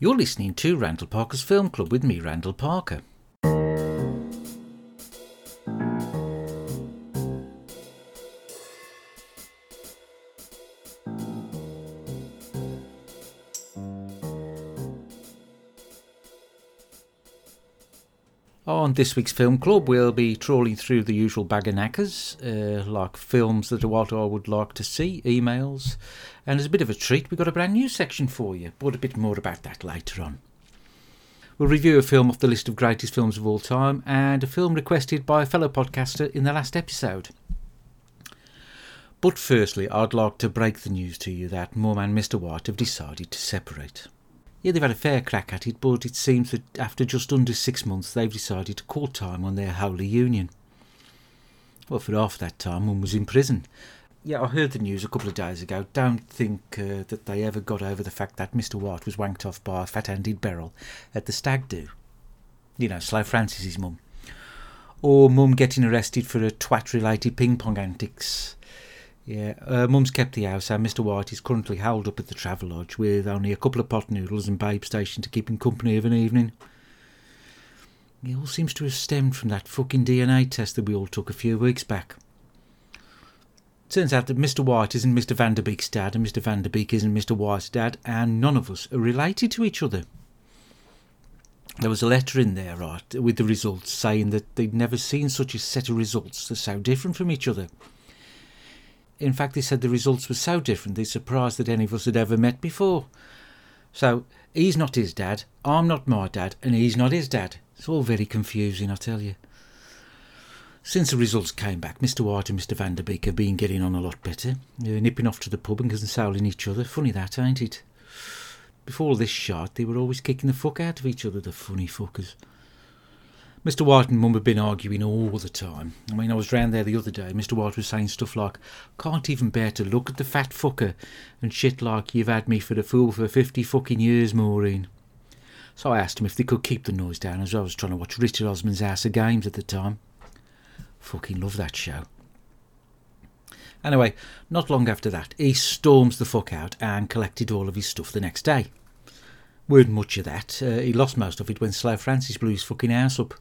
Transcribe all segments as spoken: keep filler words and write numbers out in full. You're listening to Randall Parker's Film Club with me, Randall Parker. On this week's Film Club, we'll be trawling through the usual bag of knackers, uh, like films that Walter I would like to see, emails, and as a bit of a treat, we've got a brand new section for you, but a bit more about that later on. We'll review a film off the list of greatest films of all time, and a film requested by a fellow podcaster in the last episode. But firstly, I'd like to break the news to you that Moorman and Mister White have decided to separate. Yeah, they've had a fair crack at it, but it seems that after just under six months, they've decided to call time on their holy union. Well, for half that time, one was in prison. Yeah, I heard the news a couple of days ago. Don't think uh, that they ever got over the fact that Mister White was wanked off by a fat-handed barrel at the stag do. You know, Slow Francis' mum. Or mum getting arrested for her twat-related ping-pong antics. Yeah, uh, mum's kept the house and Mister White is currently holed up at the Travelodge with only a couple of pot noodles and Babe stationed to keep him company of an evening. It all seems to have stemmed from that fucking D N A test that we all took a few weeks back. Turns out that Mister White isn't Mister Vanderbeek's dad and Mister Vanderbeek isn't Mister White's dad, and none of us are related to each other. There was a letter in there, right, with the results saying that they'd never seen such a set of results that's so different from each other. In fact, they said the results were so different, they're surprised that any of us had ever met before. So, he's not his dad, I'm not my dad, and he's not his dad. It's all very confusing, I tell you. Since the results came back, Mister White and Mister Vanderbeek have been getting on a lot better. They're nipping off to the pub and consoling each other. Funny that, ain't it? Before all this shite, they were always kicking the fuck out of each other, the funny fuckers. Mister White and Mum have been arguing all the time. I mean, I was round there the other day. Mister White was saying stuff like, "Can't even bear to look at the fat fucker," and shit like, "You've had me for the fool for fifty fucking years, Maureen." So I asked him if they could keep the noise down, as I was trying to watch Richard Osman's House of Games at the time. Fucking love that show. Anyway, not long after that, he storms the fuck out and collected all of his stuff the next day. Weren't much of that. Uh, he lost most of it when Slow Francis blew his fucking house up.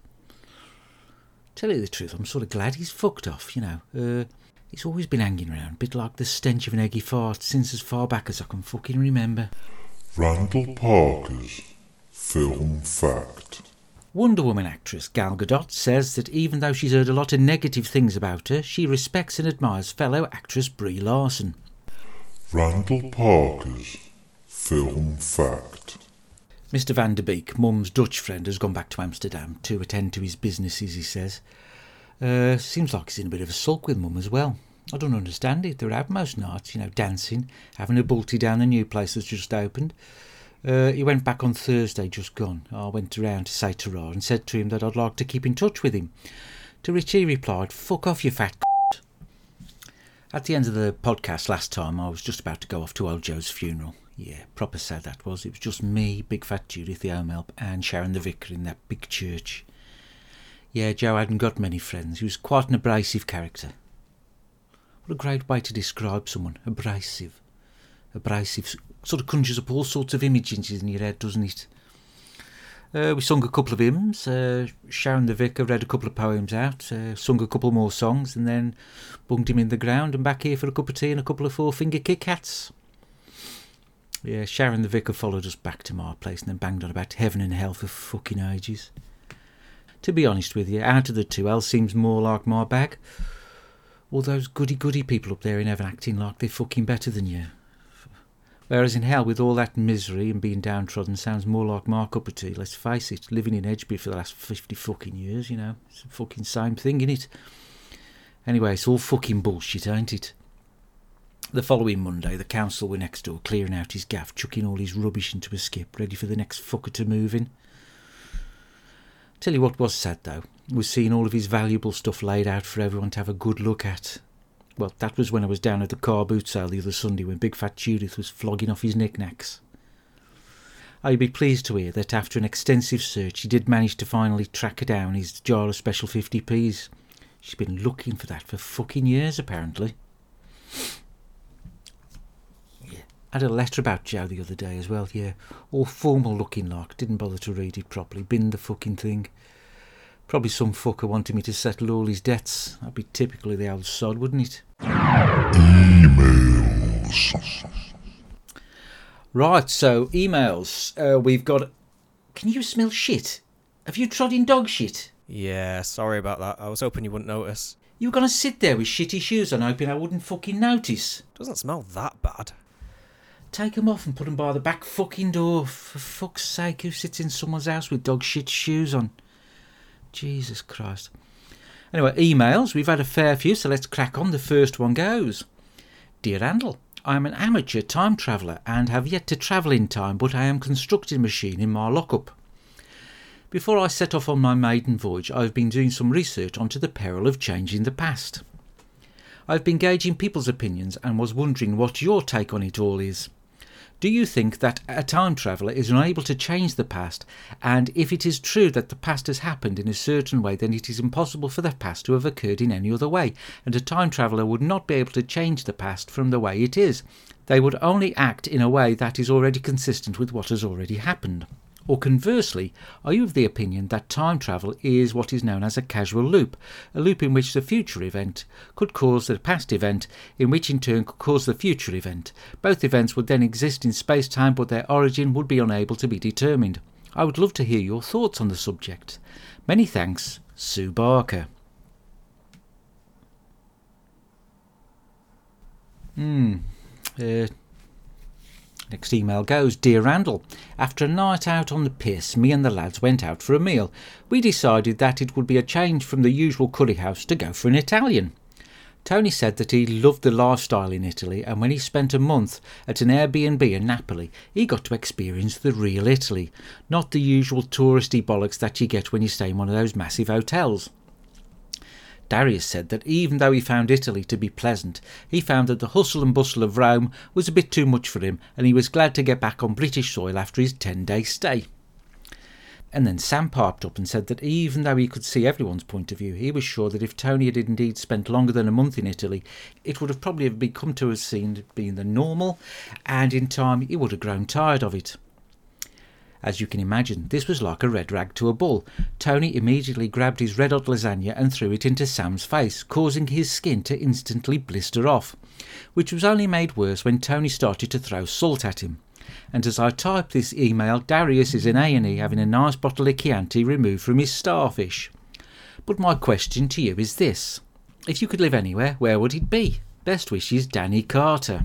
Tell you the truth, I'm sort of glad he's fucked off, you know. Uh, he's always been hanging around, a bit like the stench of an eggy fart, since as far back as I can fucking remember. Randall Parker's Film Fact. Wonder Woman actress Gal Gadot says that even though she's heard a lot of negative things about her, she respects and admires fellow actress Brie Larson. Randall Parker's Film Fact. Mister Vanderbeek, Mum's Dutch friend, has gone back to Amsterdam to attend to his businesses, he says. Uh, seems like he's in a bit of a sulk with Mum as well. I don't understand it. They're out most nights, you know, dancing, having a bulty down the new place that's just opened. Uh, he went back on Thursday, just gone. I went around to say ta-ra and said to him that I'd like to keep in touch with him. To which he replied, "Fuck off, you fat c***." At the end of the podcast last time, I was just about to go off to old Joe's funeral. Yeah, proper sad that was. It was just me, Big Fat Judith, the home help, and Sharon the vicar in that big church. Yeah, Joe hadn't got many friends. He was quite an abrasive character. What a great way to describe someone. Abrasive. Abrasive. Sort of conjures up all sorts of images in your head, doesn't it? Uh, we sung a couple of hymns. Uh, Sharon the vicar read a couple of poems out, uh, sung a couple more songs, and then bunged him in the ground and back here for a cup of tea and a couple of four-finger Kit Kats. Yeah, Sharon the vicar followed us back to my place and then banged on about heaven and hell for fucking ages. To be honest with you, out of the two, hell seems more like my bag. All those goody-goody people up there in heaven acting like they're fucking better than you. Whereas in hell, with all that misery and being downtrodden, sounds more like my cup of tea. Let's face it, living in Edgeby for the last fifty fucking years, you know, it's the fucking same thing, innit? Anyway, it's all fucking bullshit, ain't it? The following Monday, the council were next door, clearing out his gaff, chucking all his rubbish into a skip, ready for the next fucker to move in. Tell you what was sad, though, was seeing all of his valuable stuff laid out for everyone to have a good look at. Well, that was when I was down at the car boot sale the other Sunday, when Big Fat Judith was flogging off his knick-knacks. I'd be pleased to hear that after an extensive search, he did manage to finally track down his jar of special fifty p's. She's been looking for that for fucking years, apparently. I had a letter about Joe the other day as well, yeah. All formal looking like, didn't bother to read it properly, binned the fucking thing. Probably some fucker wanted me to settle all his debts. That'd be typically the old sod, wouldn't it? Emails. Right, so emails. Uh, we've got... Can you smell shit? Have you trod in dog shit? Yeah, sorry about that. I was hoping you wouldn't notice. You were going to sit there with shitty shoes on, hoping I wouldn't fucking notice. Doesn't smell that bad. Take them off and put them by the back fucking door. For fuck's sake, who sits in someone's house with dog shit shoes on? Jesus Christ. Anyway, emails. We've had a fair few, so let's crack on. The first one goes. Dear Randall, I am an amateur time traveller and have yet to travel in time, but I am constructing a machine in my lockup. Before I set off on my maiden voyage, I have been doing some research onto the peril of changing the past. I have been gauging people's opinions and was wondering what your take on it all is. Do you think that a time traveller is unable to change the past, and if it is true that the past has happened in a certain way, then it is impossible for the past to have occurred in any other way, and a time traveller would not be able to change the past from the way it is? They would only act in a way that is already consistent with what has already happened. Or conversely, are you of the opinion that time travel is what is known as a causal loop, a loop in which the future event could cause the past event, in which in turn could cause the future event? Both events would then exist in space-time, but their origin would be unable to be determined. I would love to hear your thoughts on the subject. Many thanks, Sue Barker. Hmm. Uh... Next email goes, Dear Randall, after a night out on the piss, me and the lads went out for a meal. We decided that it would be a change from the usual curry house to go for an Italian. Tony said that he loved the lifestyle in Italy, and when he spent a month at an Airbnb in Napoli, he got to experience the real Italy, not the usual touristy bollocks that you get when you stay in one of those massive hotels. Darius said that even though he found Italy to be pleasant, he found that the hustle and bustle of Rome was a bit too much for him, and he was glad to get back on British soil after his ten-day stay. And then Sam piped up and said that even though he could see everyone's point of view, he was sure that if Tony had indeed spent longer than a month in Italy, it would have probably become to have seen being the normal, and in time he would have grown tired of it. As you can imagine, this was like a red rag to a bull. Tony immediately grabbed his red-hot lasagna and threw it into Sam's face, causing his skin to instantly blister off, which was only made worse when Tony started to throw salt at him. And as I type this email, Darius is in A and E having a nice bottle of Chianti removed from his starfish. But my question to you is this. If you could live anywhere, where would it be? Best wishes, Danny Carter.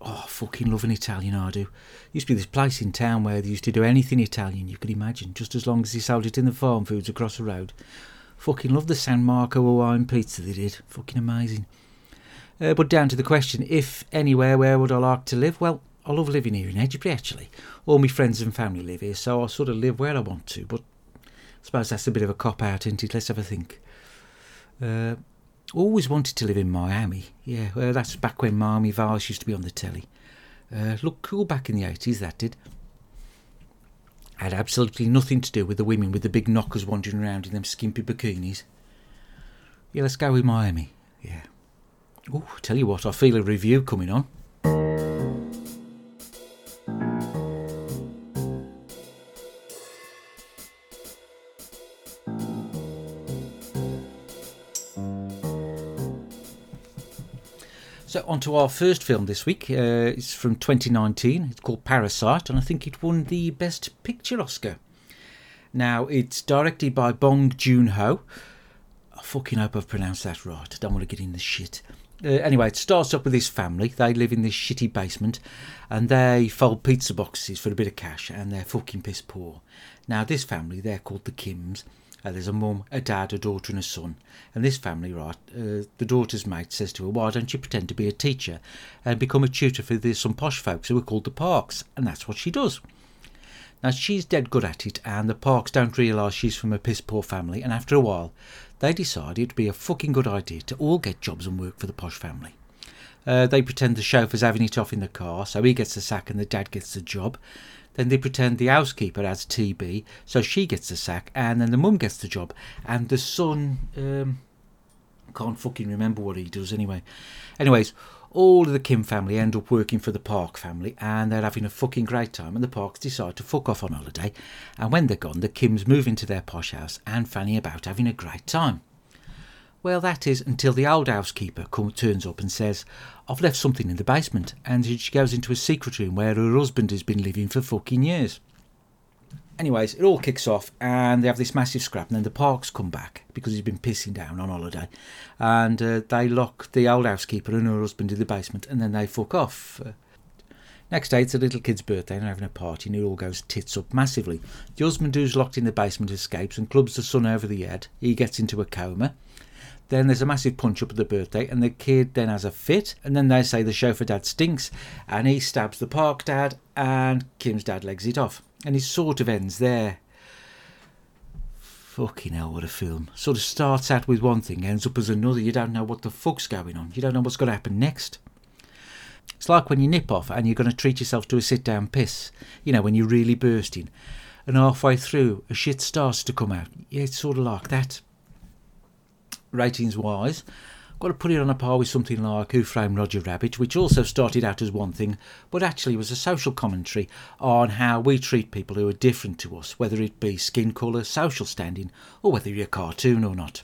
Oh, fucking love an Italian, I do. Used to be this place in town where they used to do anything Italian you could imagine, just as long as they sold it in the farm foods across the road. Fucking love the San Marco Hawaiian pizza they did. Fucking amazing. Uh, but down to the question, if anywhere, where would I like to live? Well, I love living here in Edgebury, actually. All my friends and family live here, so I sort of live where I want to, but I suppose that's a bit of a cop-out, isn't it? Let's have a think. Uh... Always wanted to live in Miami. Yeah, well, that's back when Miami Vice used to be on the telly. Uh, looked cool back in the eighties, that did. Had absolutely nothing to do with the women with the big knockers wandering around in them skimpy bikinis. Yeah, let's go with Miami. Yeah. Oh, tell you what, I feel a review coming on. So on to our first film this week. Uh, it's from twenty nineteen. It's called Parasite, and I think it won the Best Picture Oscar. Now, it's directed by Bong Joon-ho. I fucking hope I've pronounced that right. I don't want to get in the shit. Uh, anyway, it starts up with this family. They live in this shitty basement, and they fold pizza boxes for a bit of cash, and they're fucking piss poor. Now, this family, they're called the Kims. Uh, there's a mum, a dad, a daughter and a son. And this family, right, uh, the daughter's mate says to her, why don't you pretend to be a teacher and become a tutor for the, some posh folks who are called the Parks? And that's what she does. Now, she's dead good at it, and the Parks don't realise she's from a piss-poor family, and after a while, they decide it'd be a fucking good idea to all get jobs and work for the posh family. Uh, they pretend the chauffeur's having it off in the car, so he gets the sack and the dad gets the job. Then they pretend the housekeeper has T B, so she gets the sack, and then the mum gets the job, and the son, um, can't fucking remember what he does anyway. Anyways, all of the Kim family end up working for the Park family, and they're having a fucking great time, and the Parks decide to fuck off on holiday, and when they're gone, the Kims move into their posh house and fanny about having a great time. Well, that is until the old housekeeper come, turns up and says, "I've left something in the basement," and she goes into a secret room where her husband has been living for fucking years. Anyways, it all kicks off and they have this massive scrap, and then the Parks come back because he's been pissing down on holiday, and uh, they lock the old housekeeper and her husband in the basement, and then they fuck off. Uh, next day, it's the little kid's birthday and they're having a party, and it all goes tits up massively. The husband who's locked in the basement escapes and clubs the son over the head. He gets into a coma. Then there's a massive punch-up at the birthday, and the kid then has a fit, and then they say the chauffeur dad stinks, and he stabs the Park dad, and Kim's dad legs it off. And it sort of ends there. Fucking hell, what a film. Sort of starts out with one thing, ends up as another. You don't know what the fuck's going on. You don't know what's going to happen next. It's like when you nip off and you're going to treat yourself to a sit-down piss. You know, when you're really bursting. And halfway through, a shit starts to come out. Yeah, it's sort of like that. Ratings-wise, I've got to put it on a par with something like Who Framed Roger Rabbit, which also started out as one thing, but actually was a social commentary on how we treat people who are different to us, whether it be skin colour, social standing, or whether you're a cartoon or not.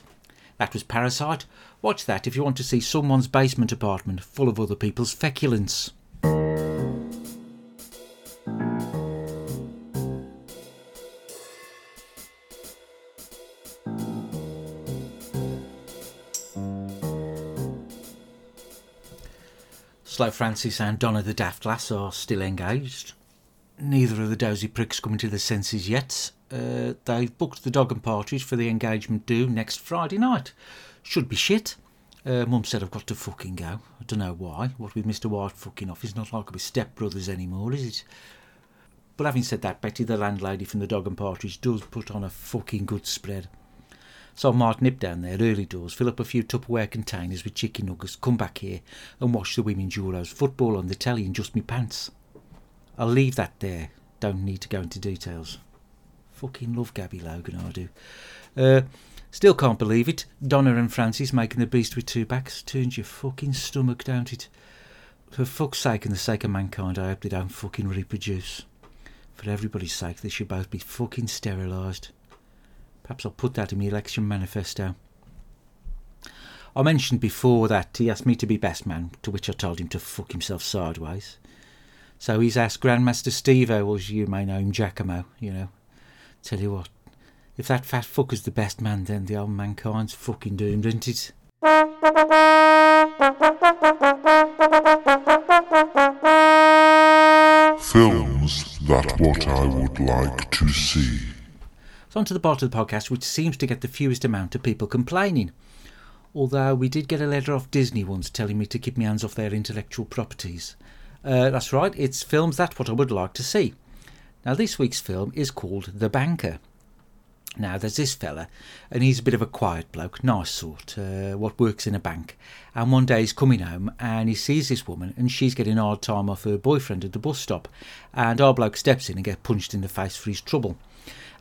That was Parasite. Watch that if you want to see someone's basement apartment full of other people's feculence. Slow Francis and Donna the daft lass are still engaged. Neither of the dozy pricks coming to their senses yet. Uh, they've booked the dog and partridge for the engagement due next Friday night. Should be shit. Uh, Mum said I've got to fucking go. I don't know why. What with Mister White fucking off, it's not like we're stepbrothers anymore, is it? But having said that, Betty, the landlady from the dog and partridge, does put on a fucking good spread. So I might nip down there early doors, fill up a few Tupperware containers with chicken nuggets, come back here and watch the Women's Euros football on the telly in just me pants. I'll leave that there. Don't need to go into details. Fucking love Gabby Logan, I do. Uh, still can't believe it. Donna and Francis making the beast with two backs. Turns your fucking stomach, don't it? For fuck's sake and the sake of mankind, I hope they don't fucking reproduce. For everybody's sake, they should both be fucking sterilised. Perhaps I'll put that in my election manifesto. I mentioned before that he asked me to be best man, to which I told him to fuck himself sideways. So he's asked Grandmaster Steve-O, or as you may know him, Giacomo, you know. Tell you what, if that fat fucker's the best man, then the old mankind's fucking doomed, isn't it? Films that what I would like to see. Onto the part of the podcast which seems to get the fewest amount of people complaining. Although we did get a letter off Disney once telling me to keep my hands off their intellectual properties. Uh, that's right, it's films that what I would like to see. Now this week's film is called The Banker. Now there's this fella, and he's a bit of a quiet bloke, nice sort, uh, what works in a bank. And one day he's coming home and he sees this woman and she's getting a hard time off her boyfriend at the bus stop. And our bloke steps in and gets punched in the face for his trouble.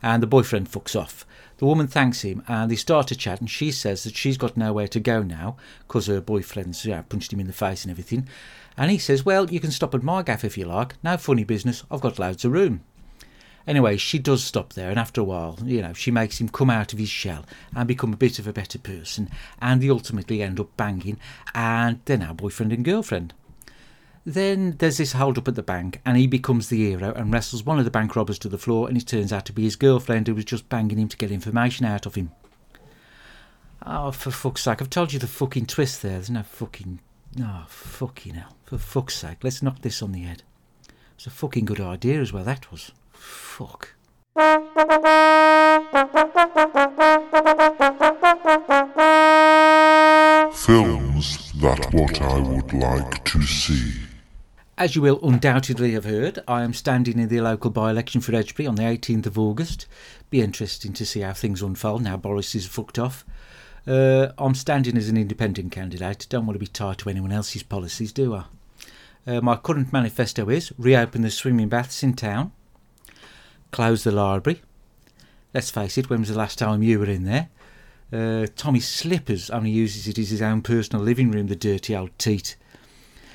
And the boyfriend fucks off. The woman thanks him and they start to chat, and she says that she's got nowhere to go now because her boyfriend's, you know, punched him in the face and everything. And he says, well, you can stop at my gaff if you like. No funny business. I've got loads of room. Anyway, she does stop there, and after a while, you know, she makes him come out of his shell and become a bit of a better person, and they ultimately end up banging, and they're now boyfriend and girlfriend. Then there's this hold up at the bank, and he becomes the hero and wrestles one of the bank robbers to the floor, and it turns out to be his girlfriend who was just banging him to get information out of him. Oh, for fuck's sake, I've told you the fucking twist there. There's no fucking... Oh, fucking hell. For fuck's sake, let's knock this on the head. It's a fucking good idea as well, that was. Fuck. Films that what I would like to see. As you will undoubtedly have heard, I am standing in the local by-election for Edgebury on the eighteenth of August. Be interesting to see how things unfold now Boris is fucked off. Uh, I'm standing as an independent candidate. Don't want to be tied to anyone else's policies, do I? Uh, my current manifesto is reopen the swimming baths in town. Close the library. Let's face it, when was the last time you were in there? Uh, Tommy Slippers only uses it as his own personal living room, the dirty old teat.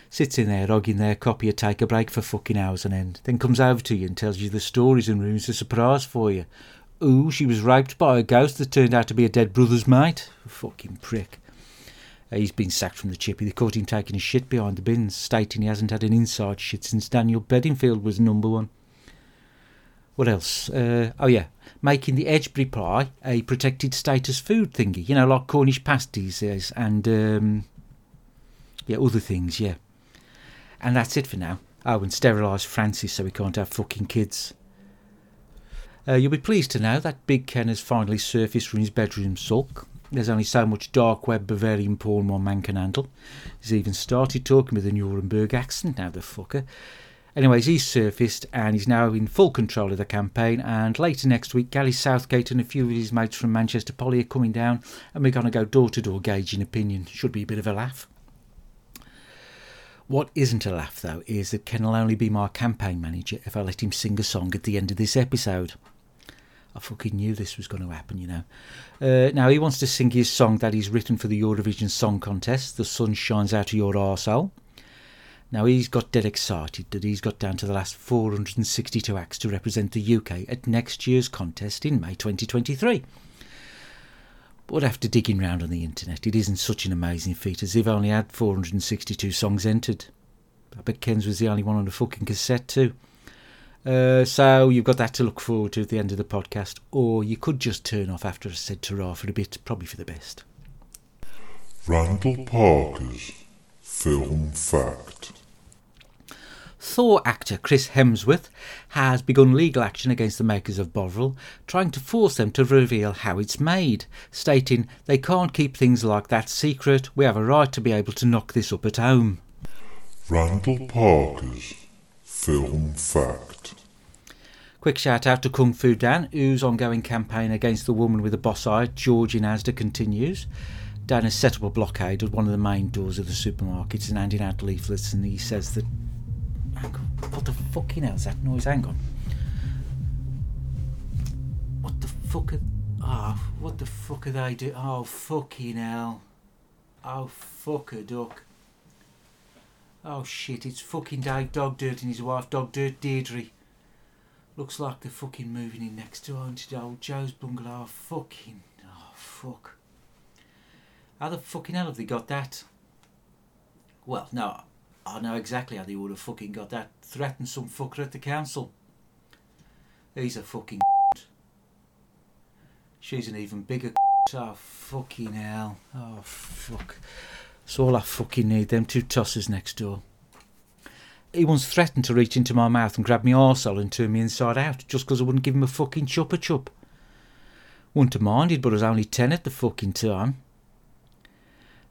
sits in there, hogging their copy of Take a Break for fucking hours on end, then comes over to you and tells you the stories and ruins the surprise for you. Ooh, she was raped by a ghost that turned out to be a dead brother's mate. Fucking prick. He's been sacked from the chippy. They caught him taking a shit behind the bins, stating he hasn't had an inside shit since Daniel Beddingfield was number one. What else? Uh, oh, yeah. Making the Edgebury pie a protected status food thingy. You know, like Cornish pasties is, and, um, yeah, other things, yeah. And that's it for now. Oh, and sterilise Francis so we can't have fucking kids. Uh, you'll be pleased to know that Big Ken has finally surfaced from his bedroom sulk. There's only so much dark web Bavarian porn one man can handle. He's even started talking with a Nuremberg accent now, the fucker. Anyways, he's surfaced and he's now in full control of the campaign, and later next week, Gally Southgate and a few of his mates from Manchester Poly are coming down, and we're going to go door-to-door gauging opinion. Should be a bit of a laugh. What isn't a laugh, though, is that Ken will only be my campaign manager if I let him sing a song at the end of this episode. I fucking knew this was going to happen, you know. Uh, now, he wants to sing his song that he's written for the Eurovision Song Contest, The Sun Shines Out of Your Arsehole. Now, he's got dead excited that he's got down to the last four hundred sixty-two acts to represent the U K at next year's contest in May twenty twenty-three. But after digging round on the internet, it isn't such an amazing feat, as they've only had four hundred sixty-two songs entered. I bet Ken's was the only one on a fucking cassette too. Uh, so you've got that to look forward to at the end of the podcast, or you could just turn off after I said ta-ra for a bit, probably for the best. Randall Parker's Film Fact. Thor actor Chris Hemsworth has begun legal action against the makers of Bovril, trying to force them to reveal how it's made, stating they can't keep things like that secret, we have a right to be able to knock this up at home. Randall Parker's Film Fact. Quick shout out to Kung Fu Dan, whose ongoing campaign against the woman with a boss eye, George in Asda, continues. Dan has set up a blockade at one of the main doors of the supermarkets and handing out leaflets, and he says that... Hang on. What the fucking hell's that noise? Hang on. What the fuck are... Oh, what the fuck are they doing? Oh, fucking hell. Oh, fuck a duck. Oh, shit. It's fucking Dave Dog Dirt and his wife Dog Dirt Deirdre. Looks like they're fucking moving in next door into old Joe's bungalow. Fucking... Oh, fuck. How the fucking hell have they got that? Well, no... I know exactly how they would have fucking got that. Threatened some fucker at the council. He's a fucking c***. She's an even bigger c***. Oh, fucking hell. Oh, fuck. That's all I fucking need, them two tossers next door. He once threatened to reach into my mouth and grab me arsehole and turn me inside out just because I wouldn't give him a fucking chupa-chup. Wouldn't have minded, but I was only ten at the fucking time.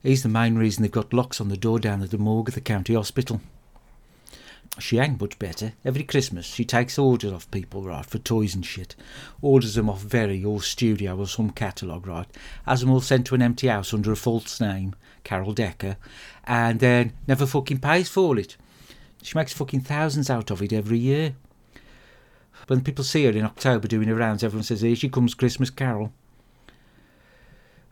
He's the main reason they've got locks on the door down at the morgue at the county hospital. She ain't much better. Every Christmas she takes orders off people, right, for toys and shit. Orders them off Very or Studio or some catalogue, right. Has them all sent to an empty house under a false name, Carol Decker, and then never fucking pays for it. She makes fucking thousands out of it every year. When people see her in October doing her rounds, everyone says, here she comes, Christmas Carol.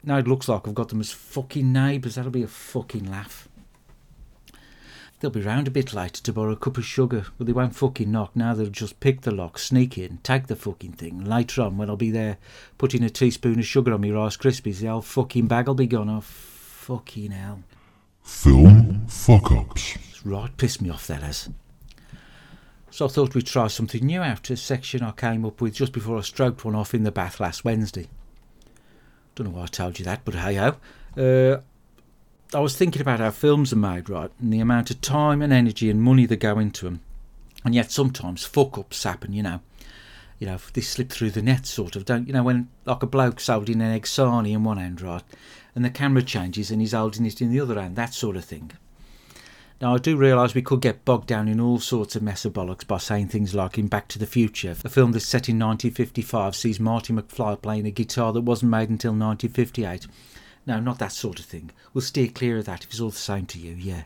Now it looks like I've got them as fucking neighbours. That'll be a fucking laugh. They'll be round a bit later to borrow a cup of sugar, but they won't fucking knock. Now they'll just pick the lock, sneak in, take the fucking thing. Later on, when I'll be there putting a teaspoon of sugar on my Rice Krispies, the old fucking bag'll be gone. Oh, fucking hell. Film fuck-ups. Right, pissed me off, that has. So I thought we'd try something new out, a section I came up with just before I stroked one off in the bath last Wednesday. Don't know why I told you that, but hey-ho. Uh, I was thinking about how films are made, right, and the amount of time and energy and money that go into them. And yet sometimes fuck-ups happen, you know. You know, they slip through the net, sort of, don't you know, when, like a bloke's holding an egg sarnie in one hand, right, and the camera changes and he's holding it in the other hand, that sort of thing. Now, I do realise we could get bogged down in all sorts of mess of bollocks by saying things like in Back to the Future, a film that's set in nineteen fifty-five sees Marty McFly playing a guitar that wasn't made until nineteen fifty-eight. No, not that sort of thing. We'll steer clear of that if it's all the same to you, yeah.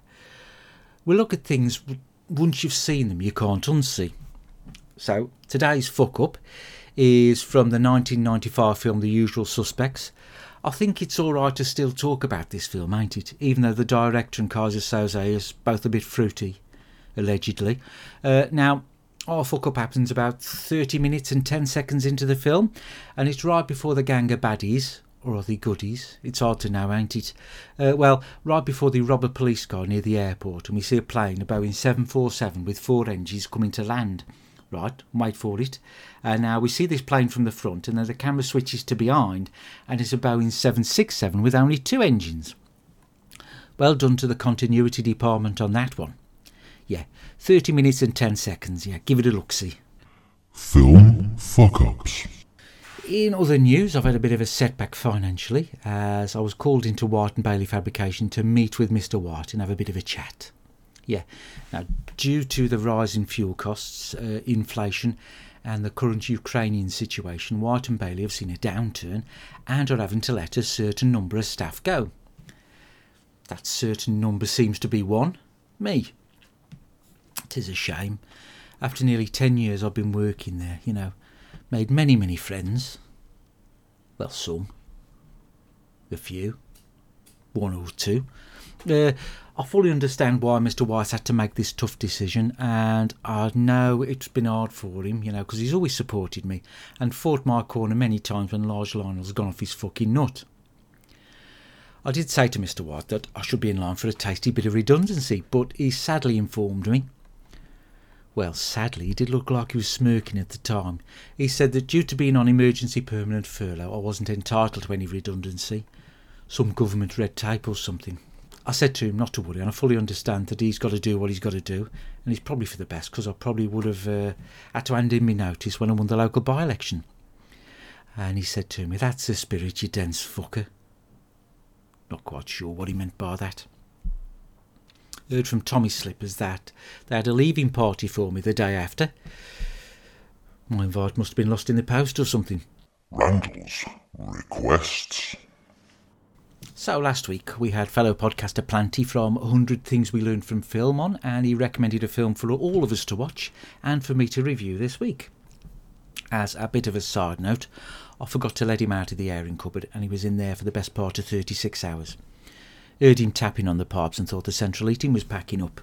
We'll look at things, once you've seen them, you can't unsee. So, today's fuck-up is from the nineteen ninety-five film The Usual Suspects. I think it's all right to still talk about this film, ain't it? Even though the director and Kaiser Soze is both a bit fruity, allegedly. Uh, now, our fuck-up happens about thirty minutes and ten seconds into the film, and it's right before the gang of baddies, or are they goodies? It's hard to know, ain't it? Uh, well, right before they rob a police car near the airport, and we see a plane, a Boeing seven forty-seven, with four engines coming to land. Right, wait for it. And now we see this plane from the front, and then the camera switches to behind, and it's a Boeing seven sixty-seven with only two engines. Well done to the continuity department on that one. Yeah, thirty minutes and ten seconds, yeah, give it a look-see. Film fuck-ups. In other news, I've had a bit of a setback financially, as I was called into White and Bailey Fabrication to meet with Mister White and have a bit of a chat. Yeah, now due to the rise in fuel costs, uh, inflation and the current Ukrainian situation, White and Bailey have seen a downturn and are having to let a certain number of staff go. That certain number seems to be one, me. 'Tis a shame. After nearly ten years I've been working there, you know, made many, many friends. Well, some. A few. One or two. Uh, I fully understand why Mister White had to make this tough decision, and I know it's been hard for him, you know, because he's always supported me and fought my corner many times when Large Lionel's gone off his fucking nut. I did say to Mister White that I should be in line for a tasty bit of redundancy, but he sadly informed me. Well, sadly, he did look like he was smirking at the time. He said that due to being on emergency permanent furlough, I wasn't entitled to any redundancy. Some government red tape or something. I said to him not to worry, and I fully understand that he's got to do what he's got to do, and it's probably for the best, because I probably would have uh, had to hand in my notice when I won the local by-election. And he said to me, "That's the spirit, you dense fucker." Not quite sure what he meant by that. Heard from Tommy Slippers that they had a leaving party for me the day after. My invite must have been lost in the post or something. Randall's requests. So last week we had fellow podcaster Planty from one hundred things we learned from film on, and he recommended a film for all of us to watch and for me to review this week. As a bit of a side note, I forgot to let him out of the airing cupboard, and he was in there for the best part of thirty-six hours. Heard him tapping on the pipes and thought the central heating was packing up.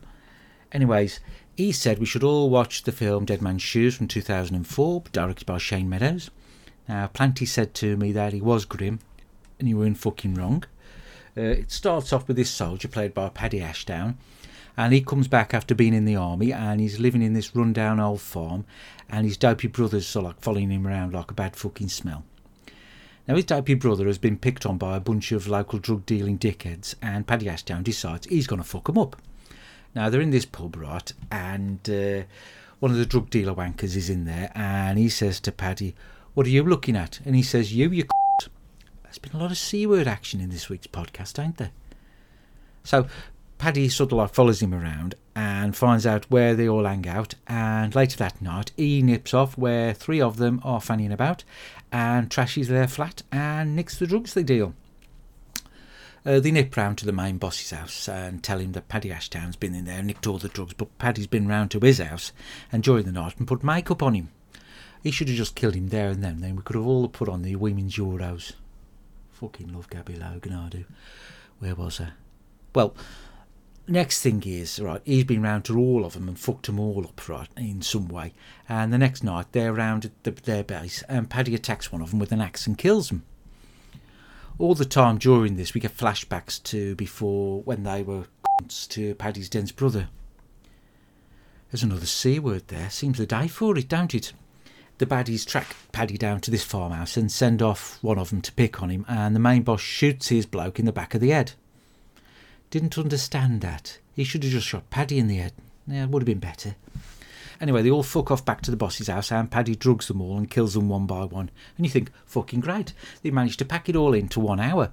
Anyways, he said we should all watch the film Dead Man's Shoes from two thousand four, directed by Shane Meadows. Now Planty said to me that he was grim, and you weren't fucking wrong. Uh, it starts off with this soldier played by Paddy Ashdown, and he comes back after being in the army, and he's living in this rundown old farm, and his dopey brothers are like following him around like a bad fucking smell. Now his dopey brother has been picked on by a bunch of local drug dealing dickheads, and Paddy Ashdown decides he's going to fuck them up. Now they're in this pub, right, and uh, one of the drug dealer wankers is in there, and he says to Paddy, "What are you looking at?" And he says, "You, you c***." There's been a lot of C-word action in this week's podcast, ain't there? So Paddy sort of like follows him around and finds out where they all hang out, and later that night he nips off where three of them are fannying about and trashes their flat and nicks the drugs they deal. Uh, they nip round to the main boss's house and tell him that Paddy Ashdown's been in there and nicked all the drugs, but Paddy's been round to his house and during the night and put makeup on him. He should have just killed him there and then, then we could have all put on the Women's Euros. Fucking love Gabby Logan, I do. Where was I? Well, next thing is, right, he's been round to all of them and fucked them all up, right, in some way. And the next night, they're round at the, their base, and Paddy attacks one of them with an axe and kills him. All the time during this, we get flashbacks to before, when they were cunts to Paddy's dense brother. There's another C word there. Seems the day for it, don't it? The baddies track Paddy down to this farmhouse and send off one of them to pick on him, and the main boss shoots his bloke in the back of the head. Didn't understand that. He should have just shot Paddy in the head. Yeah, it would have been better. Anyway, they all fuck off back to the boss's house, and Paddy drugs them all and kills them one by one. And you think, fucking great. They managed to pack it all into one hour.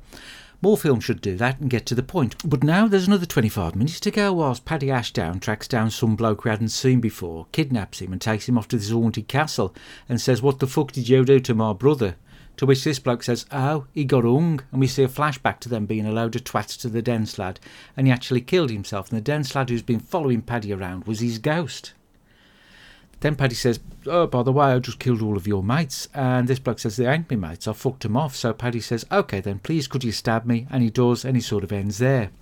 More films should do that and get to the point. But now there's another twenty-five minutes to go whilst Paddy Ashdown tracks down some bloke we hadn't seen before, kidnaps him and takes him off to this haunted castle and says, "What the fuck did you do to my brother?" To which this bloke says, "Oh, he got hung." And we see a flashback to them being a load of twats to the dense lad, and he actually killed himself, and the dense lad who's been following Paddy around was his ghost. Then Paddy says, oh, by the way, I just killed all of your mates. And this bloke says, they ain't me mates, I fucked them off. So Paddy says, okay then, please could you stab me? And he does, and he sort of ends there.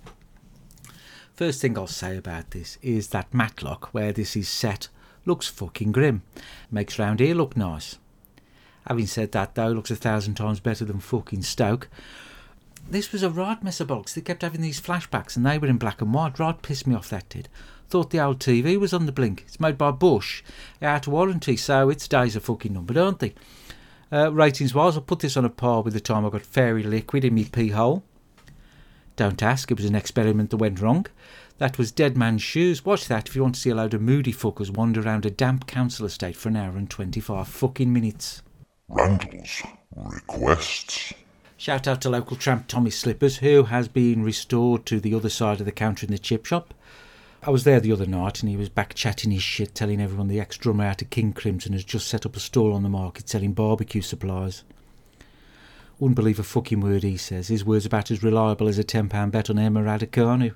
First thing I'll say about this is that Matlock, where this is set, looks fucking grim. Makes round here look nice. Having said that, though, looks a thousand times better than fucking Stoke. This was a right mess of bollocks. They kept having these flashbacks and they were in black and white. Right pissed me off, that did. Thought the old T V was on the blink. It's made by Bush, out of warranty, so its days are fucking numbered, aren't they? Uh, ratings-wise, I'll put this on a par with the time I got fairy liquid in me pee hole. Don't ask, it was an experiment that went wrong. That was Dead Man's Shoes. Watch that if you want to see a load of moody fuckers wander around a damp council estate for an hour and twenty-five fucking minutes. Randall's requests. Shout out to local tramp Tommy Slippers, who has been restored to the other side of the counter in the chip shop. I was there the other night and he was back chatting his shit, telling everyone the ex-drummer out of King Crimson has just set up a stall on the market selling barbecue supplies. Wouldn't believe a fucking word he says. His word's about as reliable as a ten pound bet on Emma Raducanu.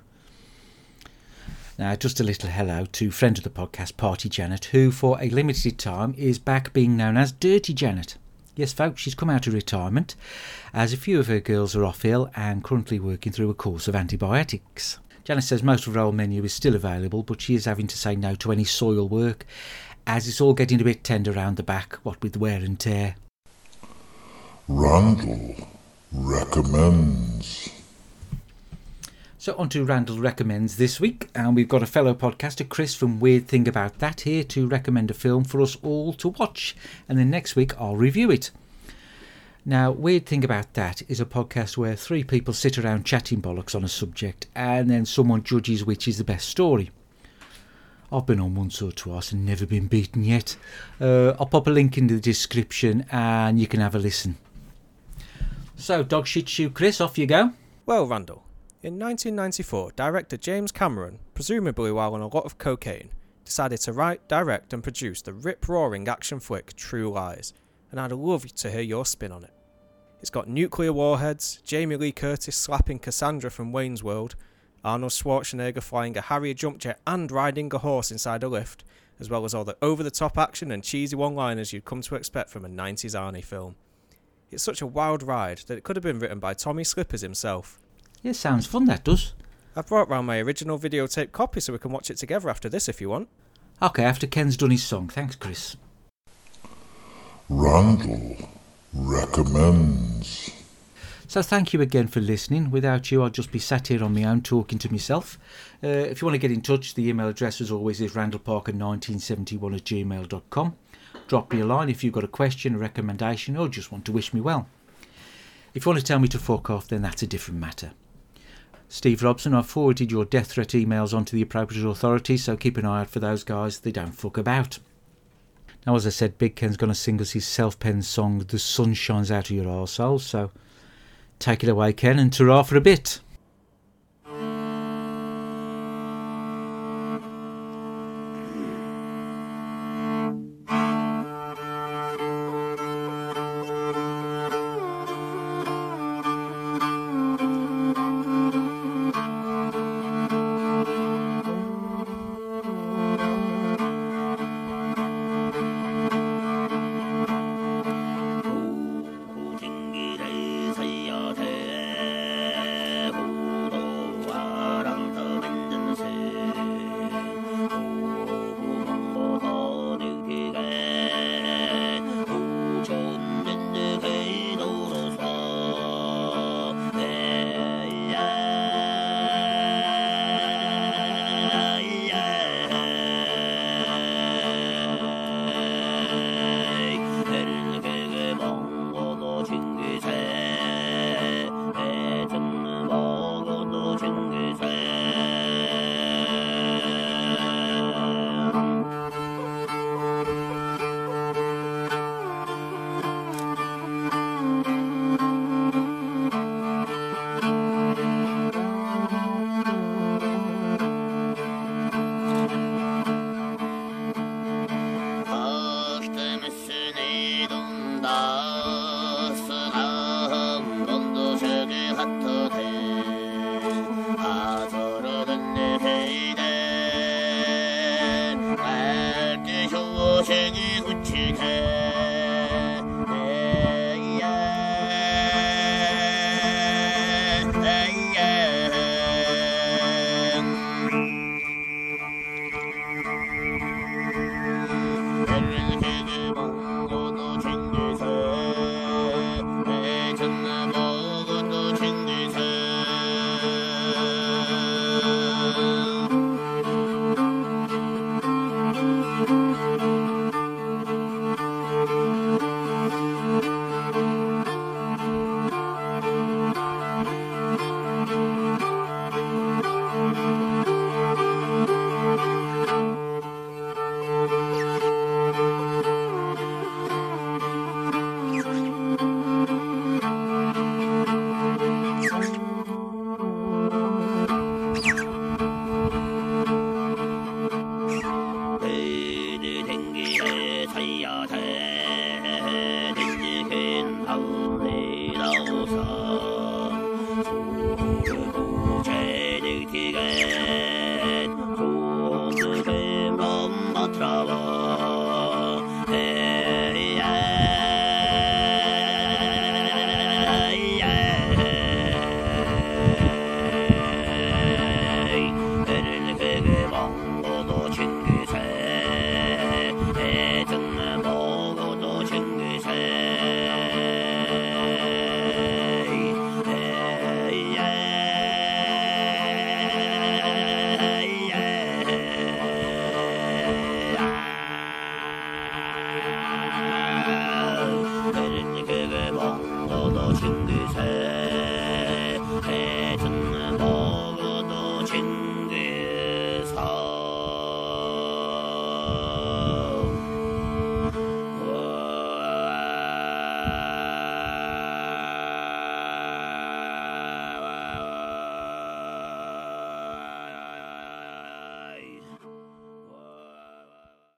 Now, just a little hello to friend of the podcast, Party Janet, who for a limited time is back being known as Dirty Janet. Yes, folks, she's come out of retirement, as a few of her girls are off ill and currently working through a course of antibiotics. Janet says most of her old menu is still available, but she is having to say no to any soil work, as it's all getting a bit tender round the back, what with wear and tear. Randall recommends. So on to Randall Recommends this week, and we've got a fellow podcaster, Chris from Weird Thing About That, here to recommend a film for us all to watch, and then next week I'll review it. Now, Weird Thing About That is a podcast where three people sit around chatting bollocks on a subject, and then someone judges which is the best story. I've been on once or twice and never been beaten yet. Uh, I'll pop a link into the description and you can have a listen. So, dog shit shoe Chris, off you go. Well, Randall. In nineteen ninety-four, director James Cameron, presumably while on a lot of cocaine, decided to write, direct and produce the rip-roaring action flick True Lies, and I'd love to hear your spin on it. It's got nuclear warheads, Jamie Lee Curtis slapping Cassandra from Wayne's World, Arnold Schwarzenegger flying a Harrier jump jet and riding a horse inside a lift, as well as all the over-the-top action and cheesy one-liners you'd come to expect from a nineties Arnie film. It's such a wild ride that it could have been written by Tommy Slippers himself. Yeah, sounds fun, that does. I've brought round my original videotape copy so we can watch it together after this if you want. OK, after Ken's done his song. Thanks, Chris. Randall recommends. So thank you again for listening. Without you, I'd just be sat here on my own talking to myself. Uh, if you want to get in touch, the email address as always is randallparker nineteen seventy-one at gmail dot com. Drop me a line if you've got a question, a recommendation, or just want to wish me well. If you want to tell me to fuck off, then that's a different matter. Steve Robson, I've forwarded your death threat emails onto the appropriate authorities, so keep an eye out for those guys. They don't fuck about. Now, as I said, Big Ken's going to sing us his self-penned song, The Sun Shines Out of Your Arsehole, so take it away, Ken, and ta-ra for a bit. Oh